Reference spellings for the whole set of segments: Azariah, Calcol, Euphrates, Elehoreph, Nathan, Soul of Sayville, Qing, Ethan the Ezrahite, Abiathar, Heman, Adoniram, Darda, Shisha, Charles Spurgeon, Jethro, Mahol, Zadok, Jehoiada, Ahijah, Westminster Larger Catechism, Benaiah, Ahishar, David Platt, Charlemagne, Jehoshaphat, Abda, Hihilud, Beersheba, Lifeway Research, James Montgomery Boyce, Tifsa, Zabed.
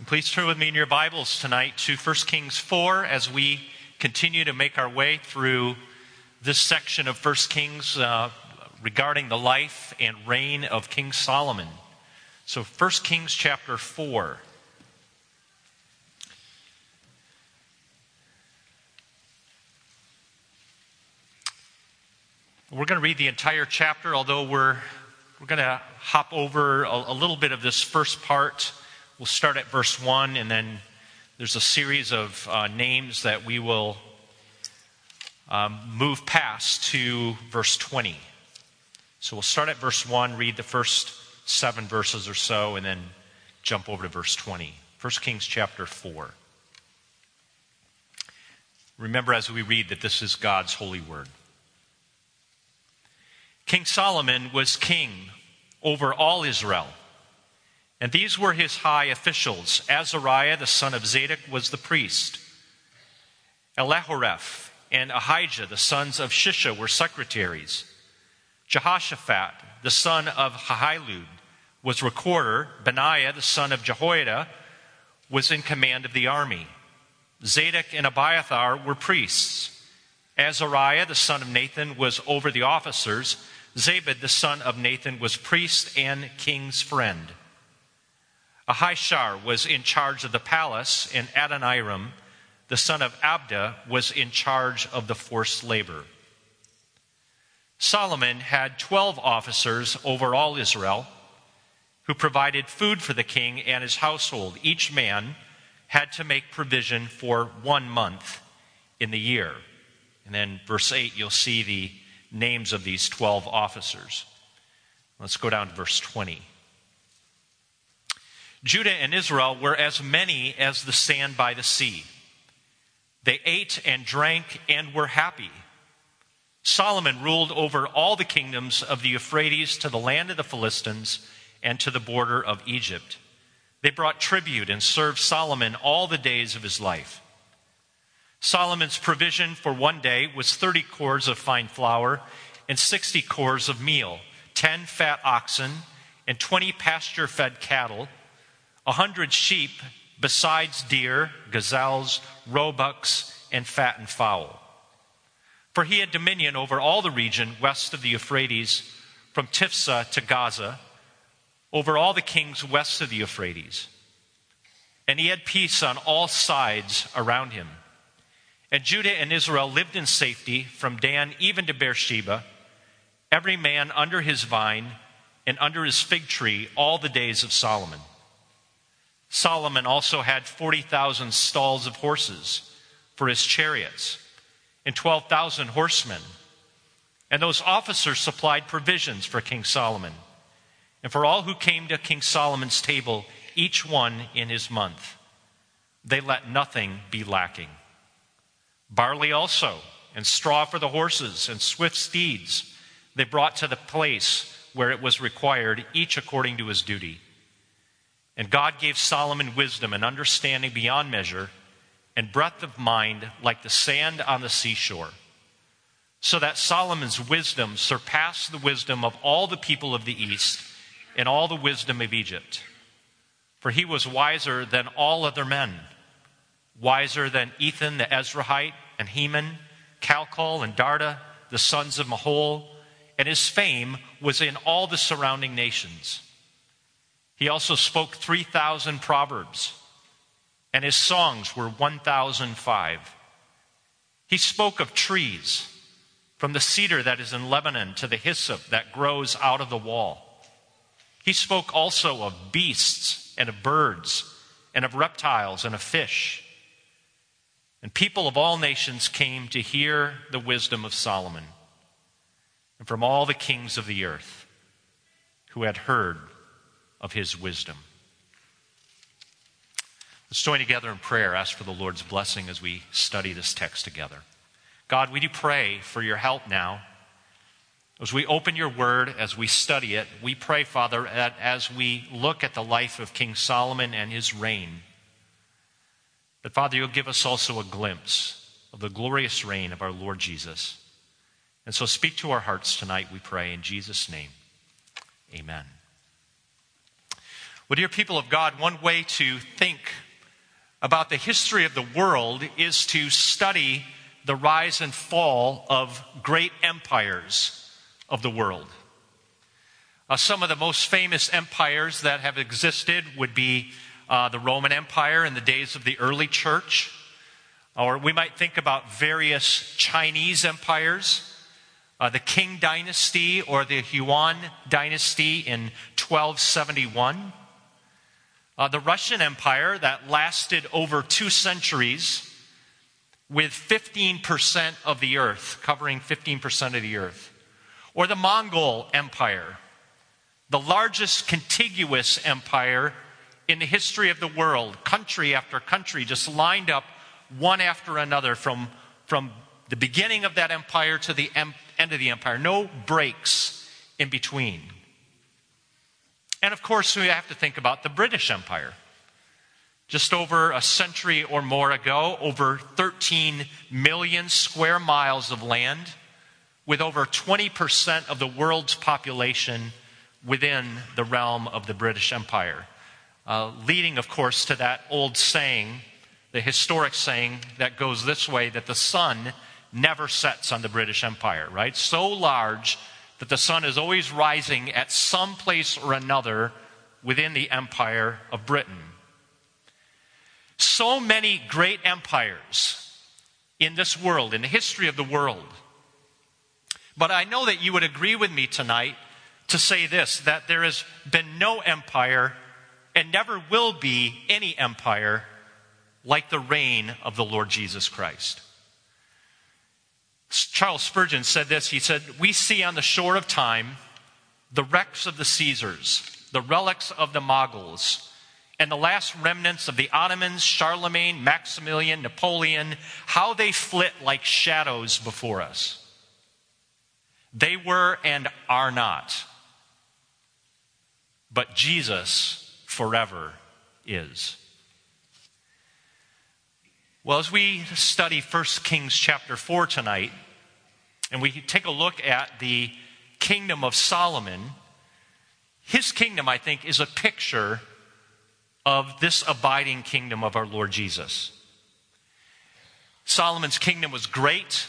And please turn with me in your Bibles tonight to 1 Kings 4 as we continue to make our way through this section of 1 Kings regarding the life and reign of King Solomon. So 1 Kings chapter 4. We're going to read the entire chapter, although we're going to hop over a little bit of this first part. We'll start at verse 1, and then there's a series of names that we will move past to verse 20. So we'll start at verse 1, read the first 7 verses or so, and then jump over to verse 20. 1 Kings chapter 4. Remember as we read that this is God's holy word. King Solomon was king over all Israel, and these were his high officials. Azariah, the son of Zadok, was the priest. Elehoreph and Ahijah, the sons of Shisha, were secretaries. Jehoshaphat, the son of Hihilud, was recorder. Benaiah, the son of Jehoiada, was in command of the army. Zadok and Abiathar were priests. Azariah, the son of Nathan, was over the officers. Zabed, the son of Nathan, was priest and king's friend. Ahishar was in charge of the palace, and Adoniram, the son of Abda, was in charge of the forced labor. Solomon had 12 officers over all Israel who provided food for the king and his household. Each man had to make provision for 1 month in the year. And then verse 8, you'll see the names of these 12 officers. Let's go down to verse 20. Judah and Israel were as many as the sand by the sea. They ate and drank and were happy. Solomon ruled over all the kingdoms of the Euphrates to the land of the Philistines and to the border of Egypt. They brought tribute and served Solomon all the days of his life. Solomon's provision for one day was 30 cores of fine flour and 60 cores of meal, 10 fat oxen and 20 pasture-fed cattle, 100 sheep besides deer, gazelles, roebucks, and fattened fowl. For he had dominion over all the region west of the Euphrates, from Tifsa to Gaza, over all the kings west of the Euphrates. And he had peace on all sides around him. And Judah and Israel lived in safety from Dan even to Beersheba, every man under his vine and under his fig tree all the days of Solomon. Solomon also had 40,000 stalls of horses for his chariots and 12,000 horsemen. And those officers supplied provisions for King Solomon and for all who came to King Solomon's table, each one in his month. They let nothing be lacking. Barley also, and straw for the horses, and swift steeds, they brought to the place where it was required, each according to his duty. And God gave Solomon wisdom and understanding beyond measure, and breadth of mind like the sand on the seashore, so that Solomon's wisdom surpassed the wisdom of all the people of the East and all the wisdom of Egypt. For he was wiser than all other men, wiser than Ethan the Ezrahite and Heman, Calcol and Darda, the sons of Mahol, and his fame was in all the surrounding nations. He also spoke 3,000 proverbs, and his songs were 1,005. He spoke of trees, from the cedar that is in Lebanon to the hyssop that grows out of the wall. He spoke also of beasts and of birds and of reptiles and of fish. And people of all nations came to hear the wisdom of Solomon, and from all the kings of the earth who had heard of his wisdom. Let's join together in prayer, ask for the Lord's blessing as we study this text together. God, we do pray for your help now. As we open your word, as we study it, we pray, Father, that as we look at the life of King Solomon and his reign, but Father, you'll give us also a glimpse of the glorious reign of our Lord Jesus. And so speak to our hearts tonight, we pray, in Jesus' name. Amen. Well, dear people of God, one way to think about the history of the world is to study the rise and fall of great empires of the world. Some of the most famous empires that have existed would be the Roman Empire in the days of the early church, or we might think about various Chinese empires, the Qing dynasty or the Yuan dynasty in 1271. The Russian Empire that lasted over 2 centuries with 15% of the earth, covering 15% of the earth. Or the Mongol Empire, the largest contiguous empire in the history of the world. Country after country just lined up one after another from the beginning of that empire to the end of the empire. No breaks in between. And of course, we have to think about the British Empire. Just over a century or more ago, over 13 million square miles of land, with over 20% of the world's population within the realm of the British Empire. Leading, of course, to that old saying, the historic saying that goes this way, that the sun never sets on the British Empire, right? So large that the sun is always rising at some place or another within the empire of Britain. So many great empires in this world, in the history of the world. But I know that you would agree with me tonight to say this, that there has been no empire and never will be any empire like the reign of the Lord Jesus Christ. Charles Spurgeon said this. He said, "We see on the shore of time the wrecks of the Caesars, the relics of the Moguls, and the last remnants of the Ottomans, Charlemagne, Maximilian, Napoleon, how they flit like shadows before us. They were and are not, but Jesus forever is." Well, as we study 1 Kings chapter 4 tonight, and we take a look at the kingdom of Solomon, his kingdom, I think, is a picture of this abiding kingdom of our Lord Jesus. Solomon's kingdom was great,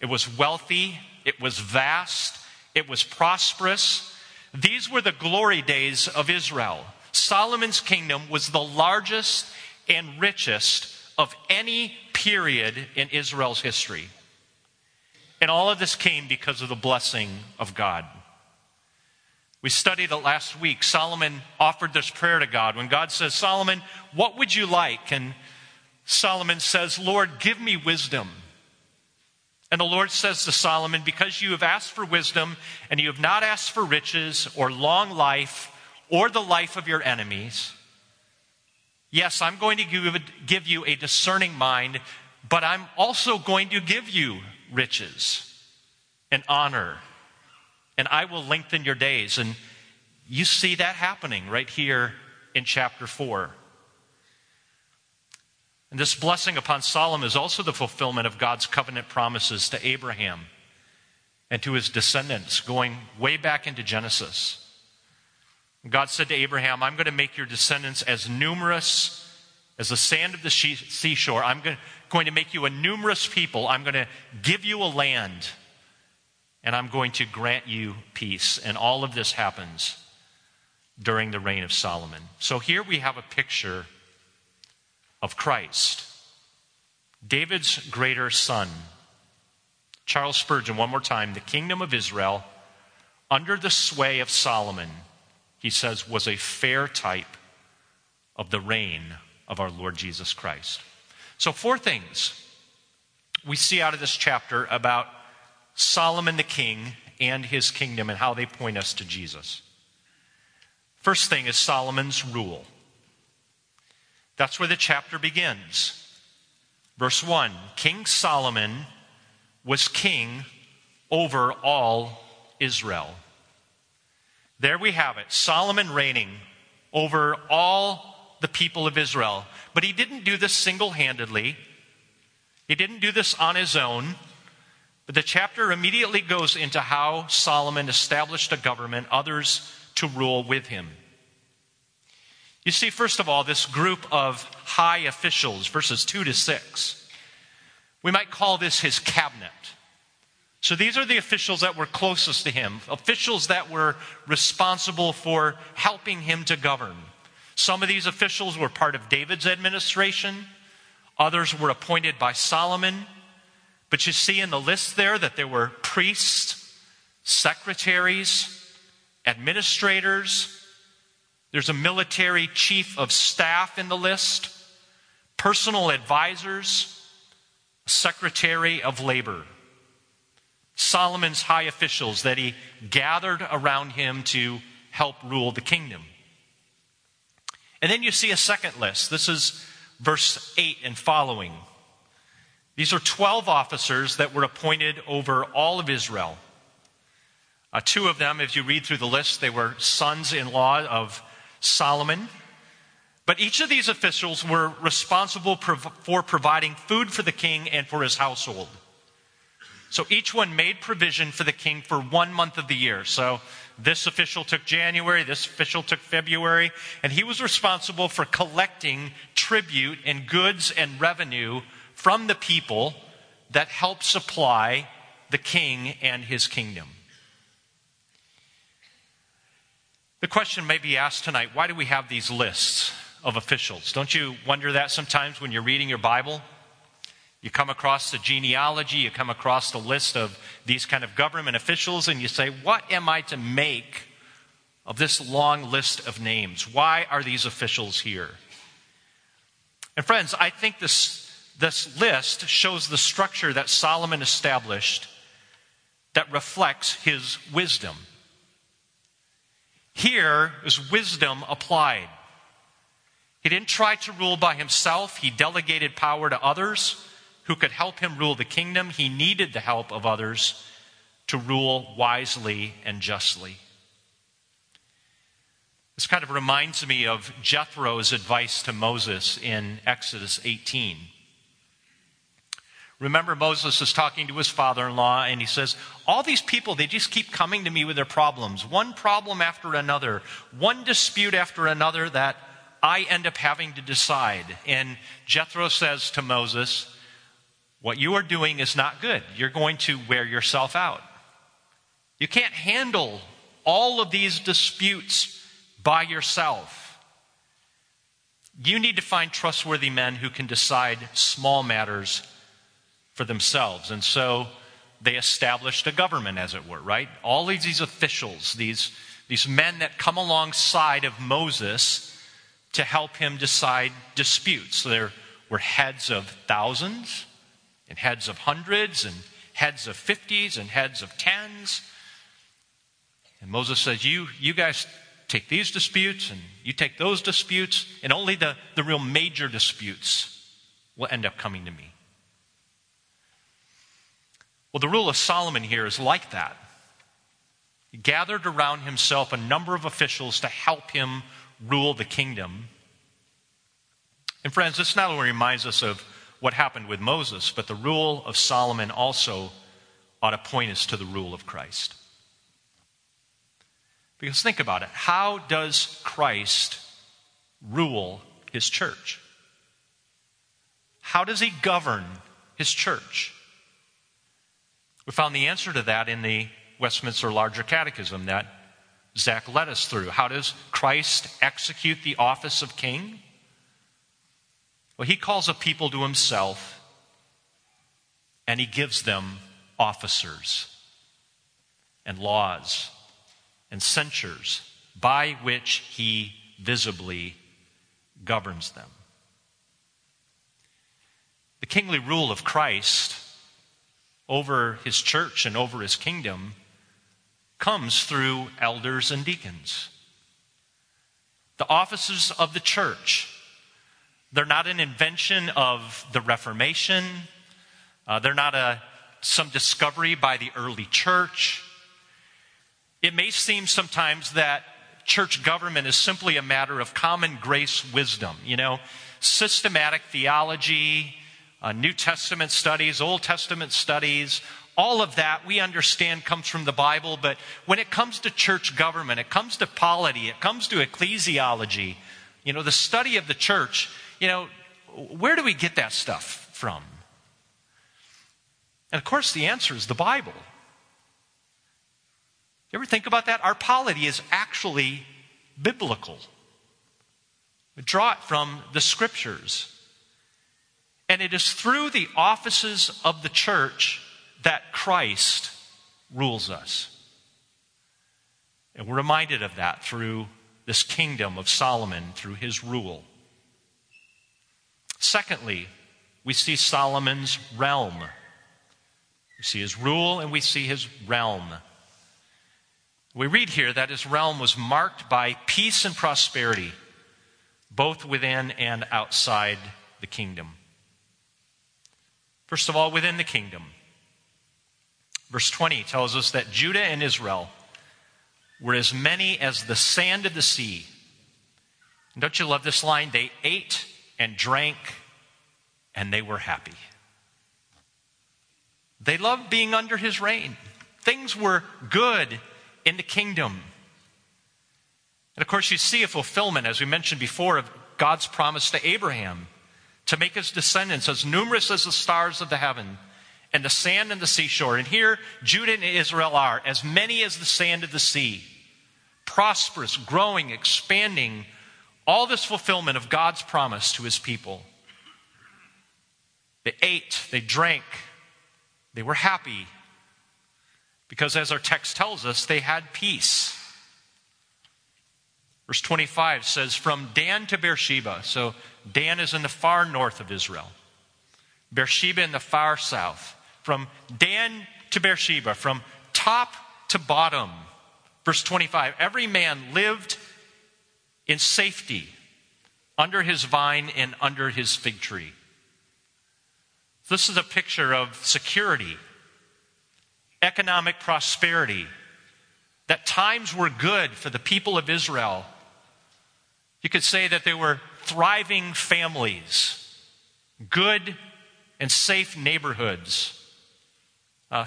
it was wealthy, it was vast, it was prosperous. These were the glory days of Israel. Solomon's kingdom was the largest and richest of any period in Israel's history. And all of this came because of the blessing of God. We studied it last week. Solomon offered this prayer to God. When God says, "Solomon, what would you like?" And Solomon says, "Lord, give me wisdom." And the Lord says to Solomon, "Because you have asked for wisdom and you have not asked for riches or long life or the life of your enemies, yes, I'm going to give you a discerning mind, but I'm also going to give you riches and honor, and I will lengthen your days." And you see that happening right here in chapter 4. And this blessing upon Solomon is also the fulfillment of God's covenant promises to Abraham and to his descendants, going way back into Genesis. God said to Abraham, "I'm going to make your descendants as numerous as the sand of the seashore. I'm going to make you a numerous people. I'm going to give you a land, and I'm going to grant you peace." And all of this happens during the reign of Solomon. So here we have a picture of Christ, David's greater son. Charles Spurgeon, one more time, "The kingdom of Israel under the sway of Solomon," he says, "was a fair type of the reign of our Lord Jesus Christ." So 4 things we see out of this chapter about Solomon the king and his kingdom and how they point us to Jesus. First thing is Solomon's rule. That's where the chapter begins. Verse 1, "King Solomon was king over all Israel." There we have it, Solomon reigning over all the people of Israel. But he didn't do this single-handedly. He didn't do this on his own. But the chapter immediately goes into how Solomon established a government, others to rule with him. You see, first of all, this group of high officials, verses 2 to 6. We might call this his cabinet. So these are the officials that were closest to him, officials that were responsible for helping him to govern. Some of these officials were part of David's administration. Others were appointed by Solomon. But you see in the list there that there were priests, secretaries, administrators. There's a military chief of staff in the list, personal advisors, secretary of labor. Solomon's high officials that he gathered around him to help rule the kingdom. And then you see a second list. This is verse 8 and following. These are 12 officers that were appointed over all of Israel. Two of them, if you read through the list, they were sons-in-law of Solomon. But each of these officials were responsible for providing food for the king and for his household. So each one made provision for the king for 1 month of the year. So this official took January, this official took February, and he was responsible for collecting tribute and goods and revenue from the people that helped supply the king and his kingdom. The question may be asked tonight, why do we have these lists of officials? Don't you wonder that sometimes when you're reading your Bible? You come across the genealogy, you come across the list of these kind of government officials, and you say, what am I to make of this long list of names? Why are these officials here? And friends, I think this list shows the structure that Solomon established that reflects his wisdom. Here is wisdom applied. He didn't try to rule by himself. He delegated power to others who could help him rule the kingdom. He needed the help of others to rule wisely and justly. This kind of reminds me of Jethro's advice to Moses in Exodus 18. Remember, Moses is talking to his father-in-law, and he says, all these people, they just keep coming to me with their problems, one problem after another, one dispute after another that I end up having to decide. And Jethro says to Moses, what you are doing is not good. You're going to wear yourself out. You can't handle all of these disputes by yourself. You need to find trustworthy men who can decide small matters for themselves. And so they established a government, as it were, right? All of these officials, these men that come alongside of Moses to help him decide disputes. So there were heads of thousands, and heads of hundreds, and heads of 50s, and heads of 10s. And Moses says, you guys take these disputes, and you take those disputes, and only the real major disputes will end up coming to me. Well, the rule of Solomon here is like that. He gathered around himself a number of officials to help him rule the kingdom. And friends, this not only reminds us of what happened with Moses, but the rule of Solomon also ought to point us to the rule of Christ. Because think about it. How does Christ rule his church? How does he govern his church? We found the answer to that in the Westminster Larger Catechism that Zach led us through. How does Christ execute the office of king? Well, he calls a people to himself, and he gives them officers and laws and censures by which he visibly governs them. The kingly rule of Christ over his church and over his kingdom comes through elders and deacons. The offices of the church, they're not an invention of the Reformation. They're not some discovery by the early church. It may seem sometimes that church government is simply a matter of common grace wisdom. You know, systematic theology, New Testament studies, Old Testament studies, all of that we understand comes from the Bible. But when it comes to church government, it comes to polity, it comes to ecclesiology, You know, the study of the church, you know, where do we get that stuff from? And of course, the answer is the Bible. You ever think about that? Our polity is actually biblical. We draw it from the Scriptures. And it is through the offices of the church that Christ rules us. And we're reminded of that through this kingdom of Solomon, through his rule. Secondly, we see Solomon's realm. We see his rule and we see his realm. We read here that his realm was marked by peace and prosperity, both within and outside the kingdom. First of all, within the kingdom. Verse 20 tells us that Judah and Israel were as many as the sand of the sea. And don't you love this line? They ate and drank, and they were happy. They loved being under his reign. Things were good in the kingdom. And of course, you see a fulfillment, as we mentioned before, of God's promise to Abraham to make his descendants as numerous as the stars of the heaven and the sand and the seashore. And here, Judah and Israel are as many as the sand of the sea, prosperous, growing, expanding, all this fulfillment of God's promise to his people. They ate, they drank, they were happy, because as our text tells us, they had peace. Verse 25 says, from Dan to Beersheba. So Dan is in the far north of Israel. Beersheba in the far south. From Dan to Beersheba, from top to bottom. Verse 25, every man lived in safety under his vine and under his fig tree. This is a picture of security, economic prosperity, that times were good for the people of Israel. You could say that they were thriving families, good and safe neighborhoods,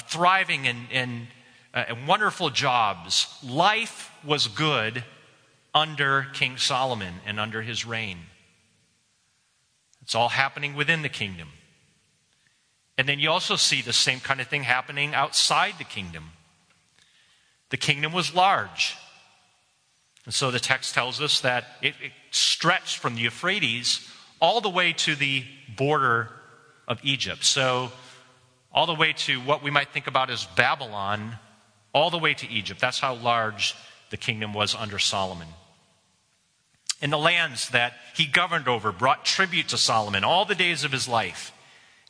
thriving and wonderful jobs. Life was good under King Solomon and under his reign. It's all happening within the kingdom. And then you also see the same kind of thing happening outside the kingdom. The kingdom was large. And so the text tells us that it stretched from the Euphrates all the way to the border of Egypt. So all the way to what we might think about as Babylon, all the way to Egypt. That's how large the kingdom was under Solomon. And the lands that he governed over brought tribute to Solomon all the days of his life.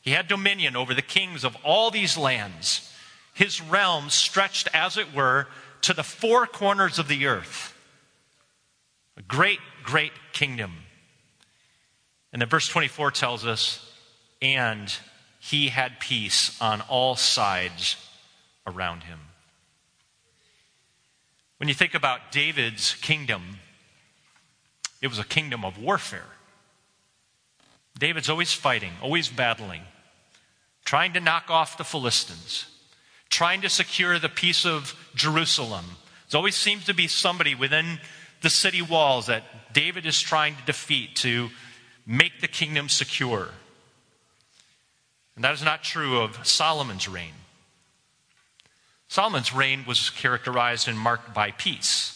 He had dominion over the kings of all these lands. His realm stretched, as it were, to the four corners of the earth. A great, great kingdom. And then verse 24 tells us, and he had peace on all sides around him. When you think about David's kingdom, it was a kingdom of warfare. David's always fighting, always battling, trying to knock off the Philistines, trying to secure the peace of Jerusalem. There always seems to be somebody within the city walls that David is trying to defeat to make the kingdom secure. And that is not true of Solomon's reign. Solomon's reign was characterized and marked by peace.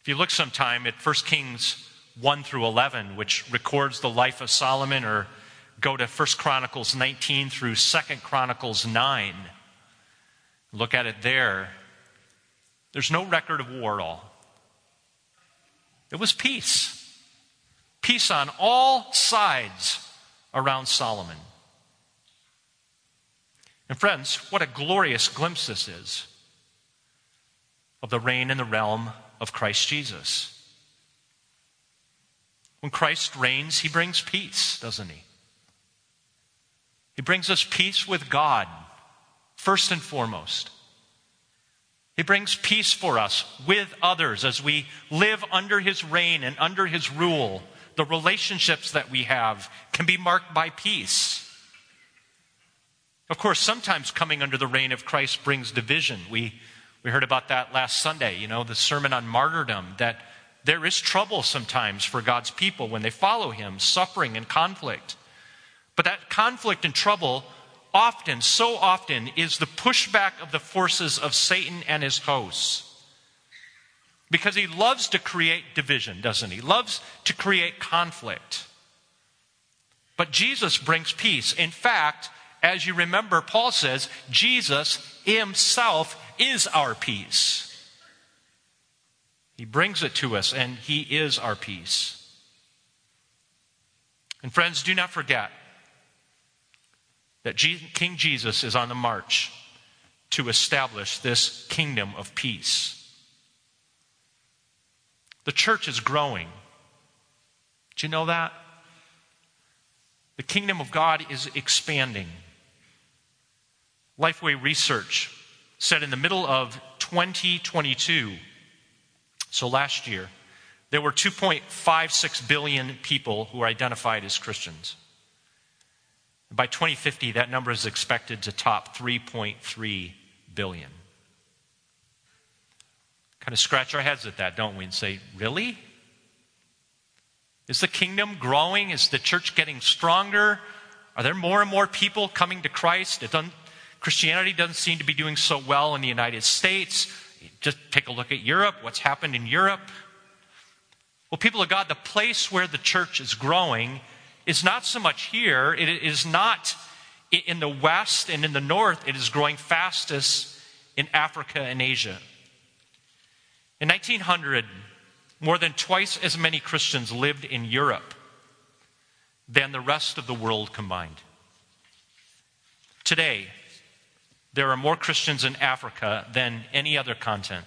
If you look sometime at 1 Kings 1 through 11, which records the life of Solomon, or go to 1 Chronicles 19 through 2 Chronicles 9. Look at it there. There's no record of war at all. It was peace. Peace on all sides around Solomon. And friends, what a glorious glimpse this is of the reign and the realm of Christ Jesus. When Christ reigns, he brings peace, doesn't he? He brings us peace with God, first and foremost. He brings peace for us with others as we live under his reign and under his rule. The relationships that we have can be marked by peace. Of course, sometimes coming under the reign of Christ brings division. We heard about that last Sunday, you know, the sermon on martyrdom, that there is trouble sometimes for God's people when they follow him, suffering and conflict. But that conflict and trouble often, so often, is the pushback of the forces of Satan and his hosts. Because he loves to create division, doesn't he? He loves to create conflict. But Jesus brings peace. In fact, as you remember, Paul says, Jesus himself is our peace. He brings it to us, and he is our peace. And friends, do not forget that King Jesus is on the march to establish this kingdom of peace. The church is growing. Do you know that? The kingdom of God is expanding. Lifeway Research said in the middle of 2022, so last year, there were 2.56 billion people who are identified as Christians. By 2050, that number is expected to top 3.3 billion. Kind of scratch our heads at that, don't we? And say, really? Is the kingdom growing? Is the church getting stronger? Are there more and more people coming to Christ? Christianity doesn't seem to be doing so well in the United States. Just take a look at Europe, what's happened in Europe. Well, people of God, the place where the church is growing is not so much here. It is not in the West and in the North. It is growing fastest in Africa and Asia. In 1900, more than twice as many Christians lived in Europe than the rest of the world combined. Today, there are more Christians in Africa than any other continent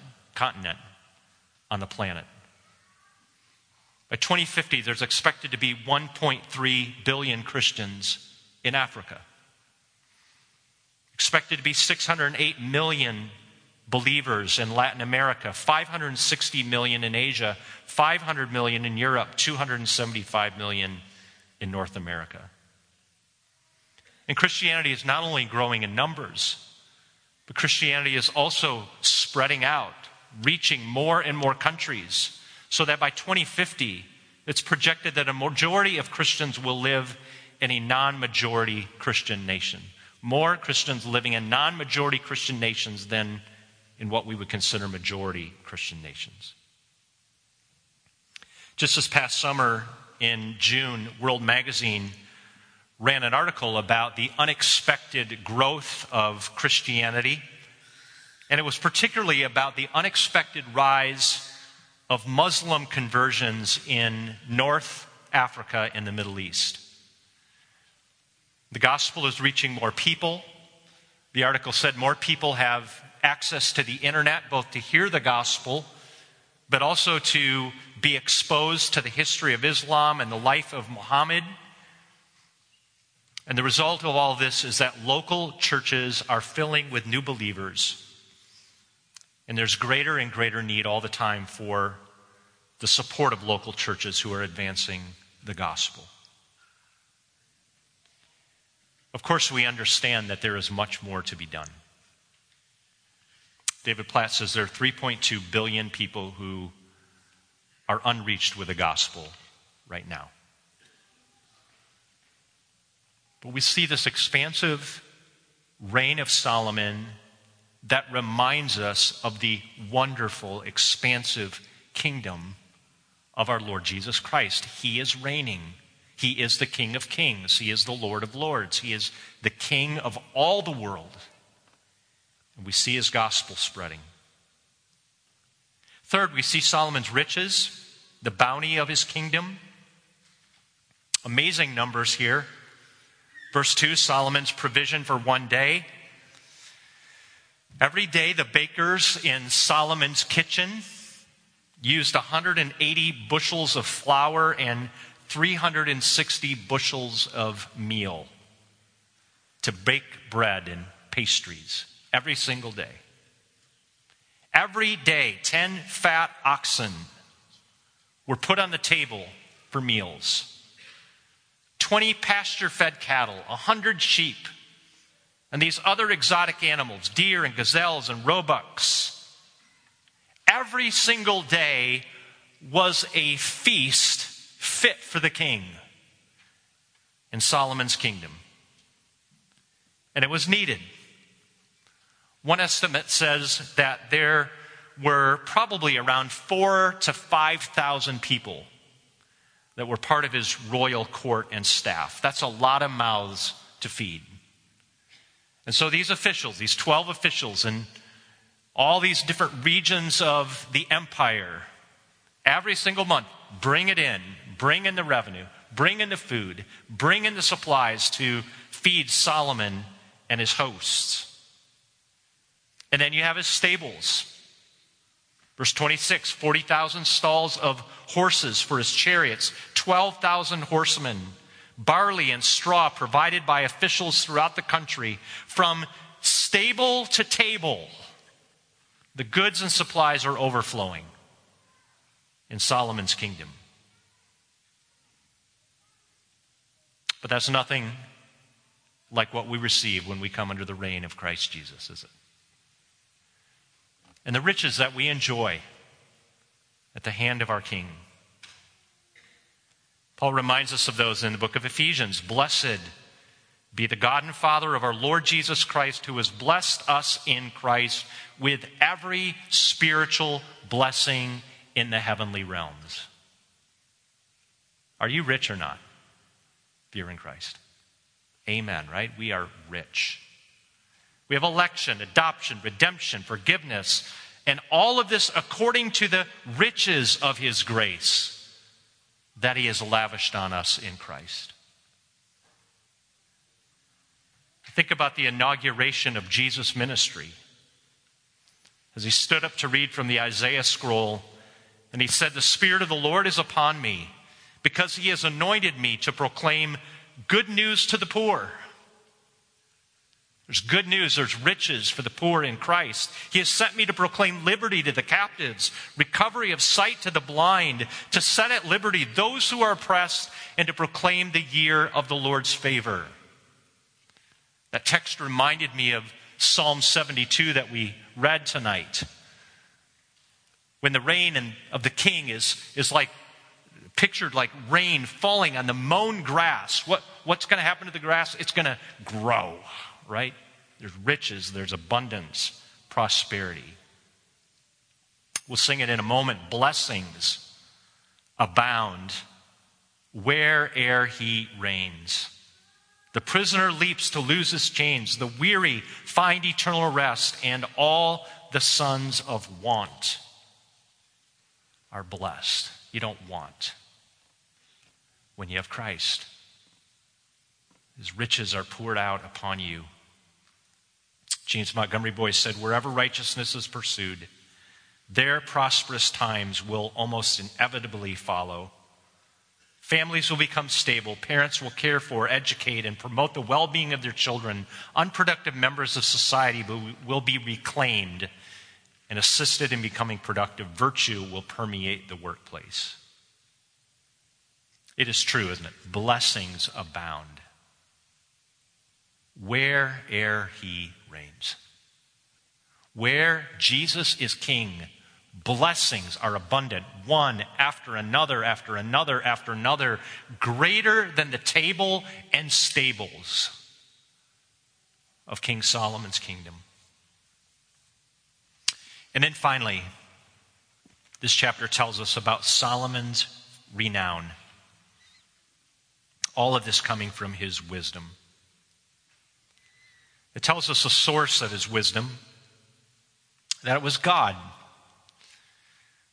on the planet. By 2050, there's expected to be 1.3 billion Christians in Africa. Expected to be 608 million believers in Latin America, 560 million in Asia, 500 million in Europe, 275 million in North America. And Christianity is not only growing in numbers, but Christianity is also spreading out, reaching more and more countries, so that by 2050, it's projected that a majority of Christians will live in a non-majority Christian nation. More Christians living in non-majority Christian nations than in what we would consider majority Christian nations. Just this past summer, in June, World Magazine ran an article about the unexpected growth of Christianity, and it was particularly about the unexpected rise of Muslim conversions in North Africa and the Middle East. The gospel is reaching more people. The article said more people have access to the internet, both to hear the gospel, but also to be exposed to the history of Islam and the life of Muhammad. And the result of all this is that local churches are filling with new believers. And there's greater and greater need all the time for the support of local churches who are advancing the gospel. Of course, we understand that there is much more to be done. David Platt says there are 3.2 billion people who are unreached with the gospel right now. But we see this expansive reign of Solomon that reminds us of the wonderful, expansive kingdom of our Lord Jesus Christ. He is reigning. He is the King of Kings. He is the Lord of Lords. He is the King of all the world. And we see his gospel spreading. Third, we see Solomon's riches, the bounty of his kingdom. Amazing numbers here. Verse 2, Solomon's provision for one day. Every day, the bakers in Solomon's kitchen used 180 bushels of flour and 360 bushels of meal to bake bread and pastries every single day. Every day, 10 fat oxen were put on the table for meals. 20 pasture-fed cattle, 100 sheep, and these other exotic animals, deer and gazelles and roebucks. Every single day, was a feast fit for the king in Solomon's kingdom. And it was needed. One estimate says that there were probably around 4,000 to 5,000 people that were part of his royal court and staff. That's a lot of mouths to feed. And so these officials, these 12 officials in all these different regions of the empire, every single month, bring it in, bring in the revenue, bring in the food, bring in the supplies to feed Solomon and his hosts. And then you have his stables. Verse 26, 40,000 stalls of horses for his chariots, 12,000 horsemen, barley and straw provided by officials throughout the country. From stable to table, the goods and supplies are overflowing in Solomon's kingdom. But that's nothing like what we receive when we come under the reign of Christ Jesus, is it? And the riches that we enjoy at the hand of our King. Paul reminds us of those in the book of Ephesians. Blessed be the God and Father of our Lord Jesus Christ, who has blessed us in Christ with every spiritual blessing in the heavenly realms. Are you rich or not? If you're in Christ. Amen, right? We are rich. We have election, adoption, redemption, forgiveness, and all of this according to the riches of his grace that he has lavished on us in Christ. Think about the inauguration of Jesus' ministry as he stood up to read from the Isaiah scroll, and he said, "The Spirit of the Lord is upon me, because he has anointed me to proclaim good news to the poor." There's good news, there's riches for the poor in Christ. He has sent me to proclaim liberty to the captives, recovery of sight to the blind, to set at liberty those who are oppressed, and to proclaim the year of the Lord's favor. That text reminded me of Psalm 72 that we read tonight. When the reign of the king is like pictured like rain falling on the mown grass, what's going to happen to the grass? It's going to grow. Right? There's riches, there's abundance, prosperity. We'll sing it in a moment. Blessings abound where'er he reigns. The prisoner leaps to loose his chains. The weary find eternal rest, and all the sons of want are blessed. You don't want when you have Christ. His riches are poured out upon you. James Montgomery Boyce said, "Wherever righteousness is pursued, their prosperous times will almost inevitably follow. Families will become stable. Parents will care for, educate, and promote the well-being of their children. Unproductive members of society will be reclaimed and assisted in becoming productive. Virtue will permeate the workplace." It is true, isn't it? Blessings abound where'er he reigns. Where Jesus is king, blessings are abundant, one after another, after another, after another, greater than the table and stables of King Solomon's kingdom. And then finally, this chapter tells us about Solomon's renown. All of this coming from his wisdom. It tells us the source of his wisdom, that it was God.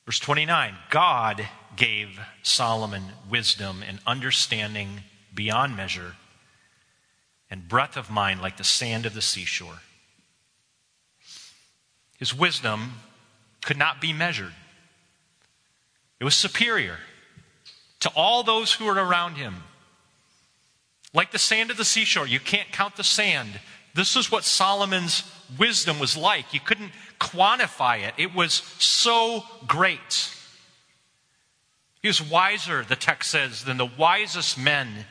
Verse 29, God gave Solomon wisdom and understanding beyond measure, and breadth of mind like the sand of the seashore. His wisdom could not be measured. It was superior to all those who were around him. Like the sand of the seashore, you can't count the sand. This is what Solomon's wisdom was like. You couldn't quantify it. It was so great. He was wiser, the text says, than the wisest men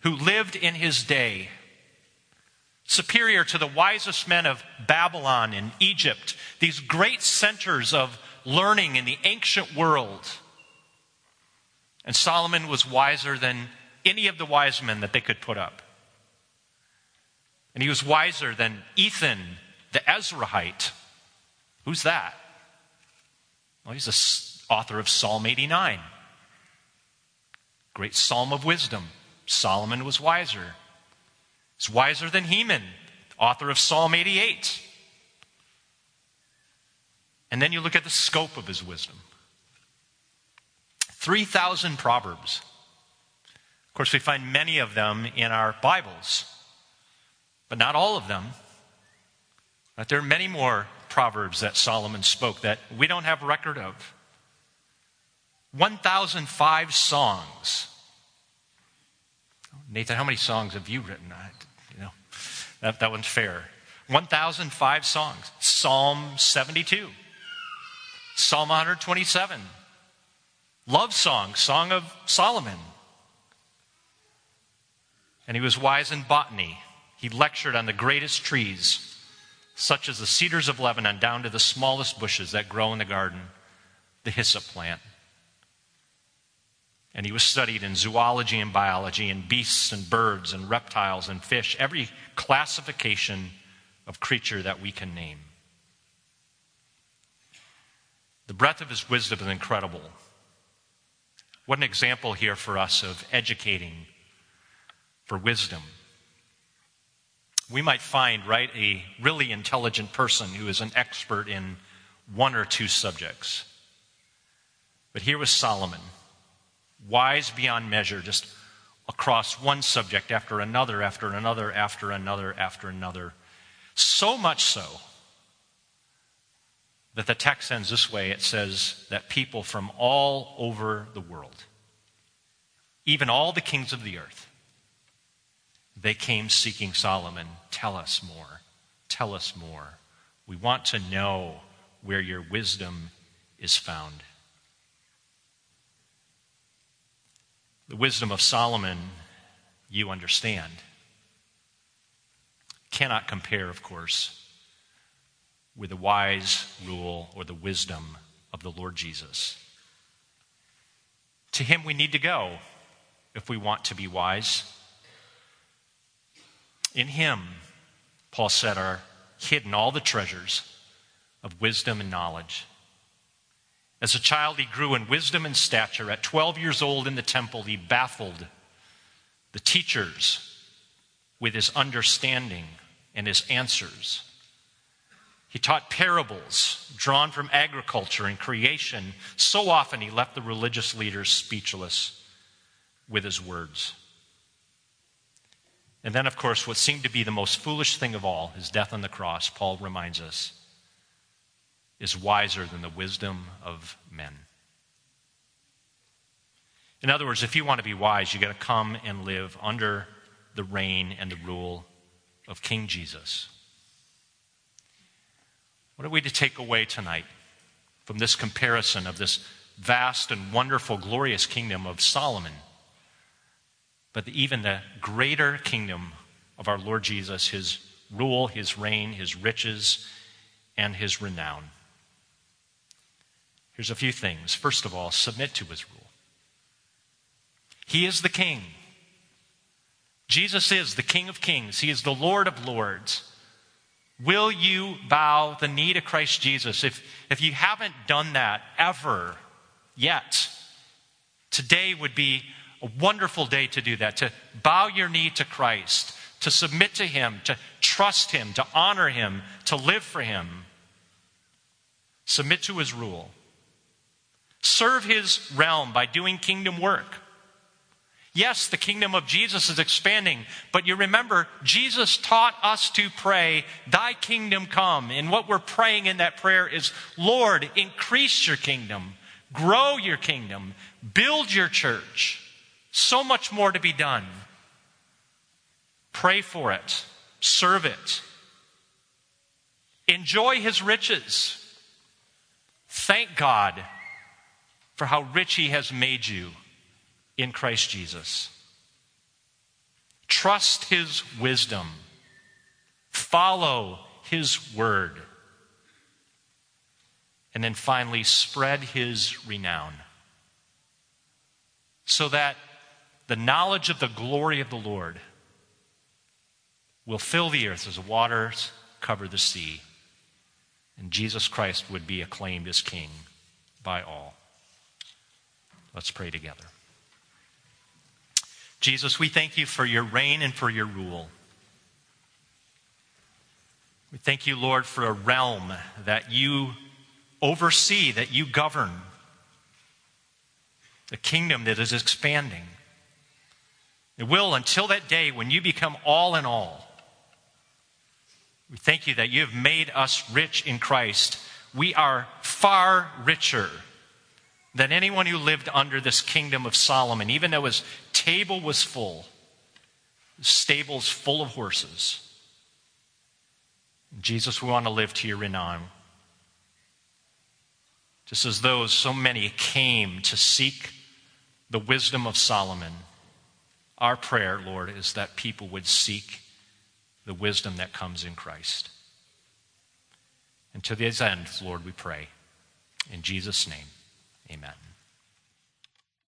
who lived in his day. Superior to the wisest men of Babylon and Egypt, these great centers of learning in the ancient world. And Solomon was wiser than any of the wise men that they could put up. And he was wiser than Ethan the Ezrahite. Who's that? Well, he's the author of Psalm 89. Great psalm of wisdom. Solomon was wiser. He's wiser than Heman, author of Psalm 88. And then you look at the scope of his wisdom. 3,000 proverbs. Of course, we find many of them in our Bibles, but not all of them. But there are many more proverbs that Solomon spoke that we don't have record of. 1,005 songs. Nathan, how many songs have you written? That one's fair. 1,005 songs. Psalm 72. Psalm 127. Love song, Song of Solomon. And he was wise in botany. He lectured on the greatest trees, such as the cedars of Lebanon, down to the smallest bushes that grow in the garden, the hyssop plant. And he was studied in zoology and biology, and beasts and birds and reptiles and fish, every classification of creature that we can name. The breadth of his wisdom is incredible. What an example here for us of educating for wisdom. We might find, right, a really intelligent person who is an expert in one or two subjects. But here was Solomon, wise beyond measure, just across one subject after another, after another, after another, after another. So much so that the text ends this way. It says that people from all over the world, even all the kings of the earth, they came seeking Solomon. Tell us more. Tell us more. We want to know where your wisdom is found. The wisdom of Solomon, you understand, cannot compare, of course, with the wise rule or the wisdom of the Lord Jesus. To him we need to go if we want to be wise. In him, Paul said, are hidden all the treasures of wisdom and knowledge. As a child, he grew in wisdom and stature. At 12 years old in the temple, he baffled the teachers with his understanding and his answers. He taught parables drawn from agriculture and creation. So often he left the religious leaders speechless with his words. And then, of course, what seemed to be the most foolish thing of all, his death on the cross, Paul reminds us, is wiser than the wisdom of men. In other words, if you want to be wise, you've got to come and live under the reign and the rule of King Jesus. What are we to take away tonight from this comparison of this vast and wonderful, glorious kingdom of Solomon, but even the greater kingdom of our Lord Jesus, his rule, his reign, his riches, and his renown? Here's a few things. First of all, submit to his rule. He is the king. Jesus is the King of Kings. He is the Lord of Lords. Will you bow the knee to Christ Jesus? If you haven't done that ever yet, today would be a wonderful day to do that, to bow your knee to Christ, to submit to him, to trust him, to honor him, to live for him. Submit to his rule. Serve his realm by doing kingdom work. Yes, the kingdom of Jesus is expanding, but you remember, Jesus taught us to pray, thy kingdom come. And what we're praying in that prayer is, Lord, increase your kingdom, grow your kingdom, build your church. So much more to be done. Pray for it. Serve it. Enjoy his riches. Thank God for how rich he has made you in Christ Jesus. Trust his wisdom. Follow his word. And then finally, spread his renown. so that the knowledge of the glory of the Lord will fill the earth as the waters cover the sea, and Jesus Christ would be acclaimed as King by all. Let's pray together. Jesus, we thank you for your reign and for your rule. We thank you, Lord, for a realm that you oversee, that you govern, a kingdom that is expanding. It will until that day when you become all in all. We thank you that you have made us rich in Christ. We are far richer than anyone who lived under this kingdom of Solomon, even though his table was full, stables full of horses. Jesus, we want to live to your renown. Just as though so many came to seek the wisdom of Solomon, our prayer, Lord, is that people would seek the wisdom that comes in Christ. And to this end, Lord, we pray. In Jesus' name, amen.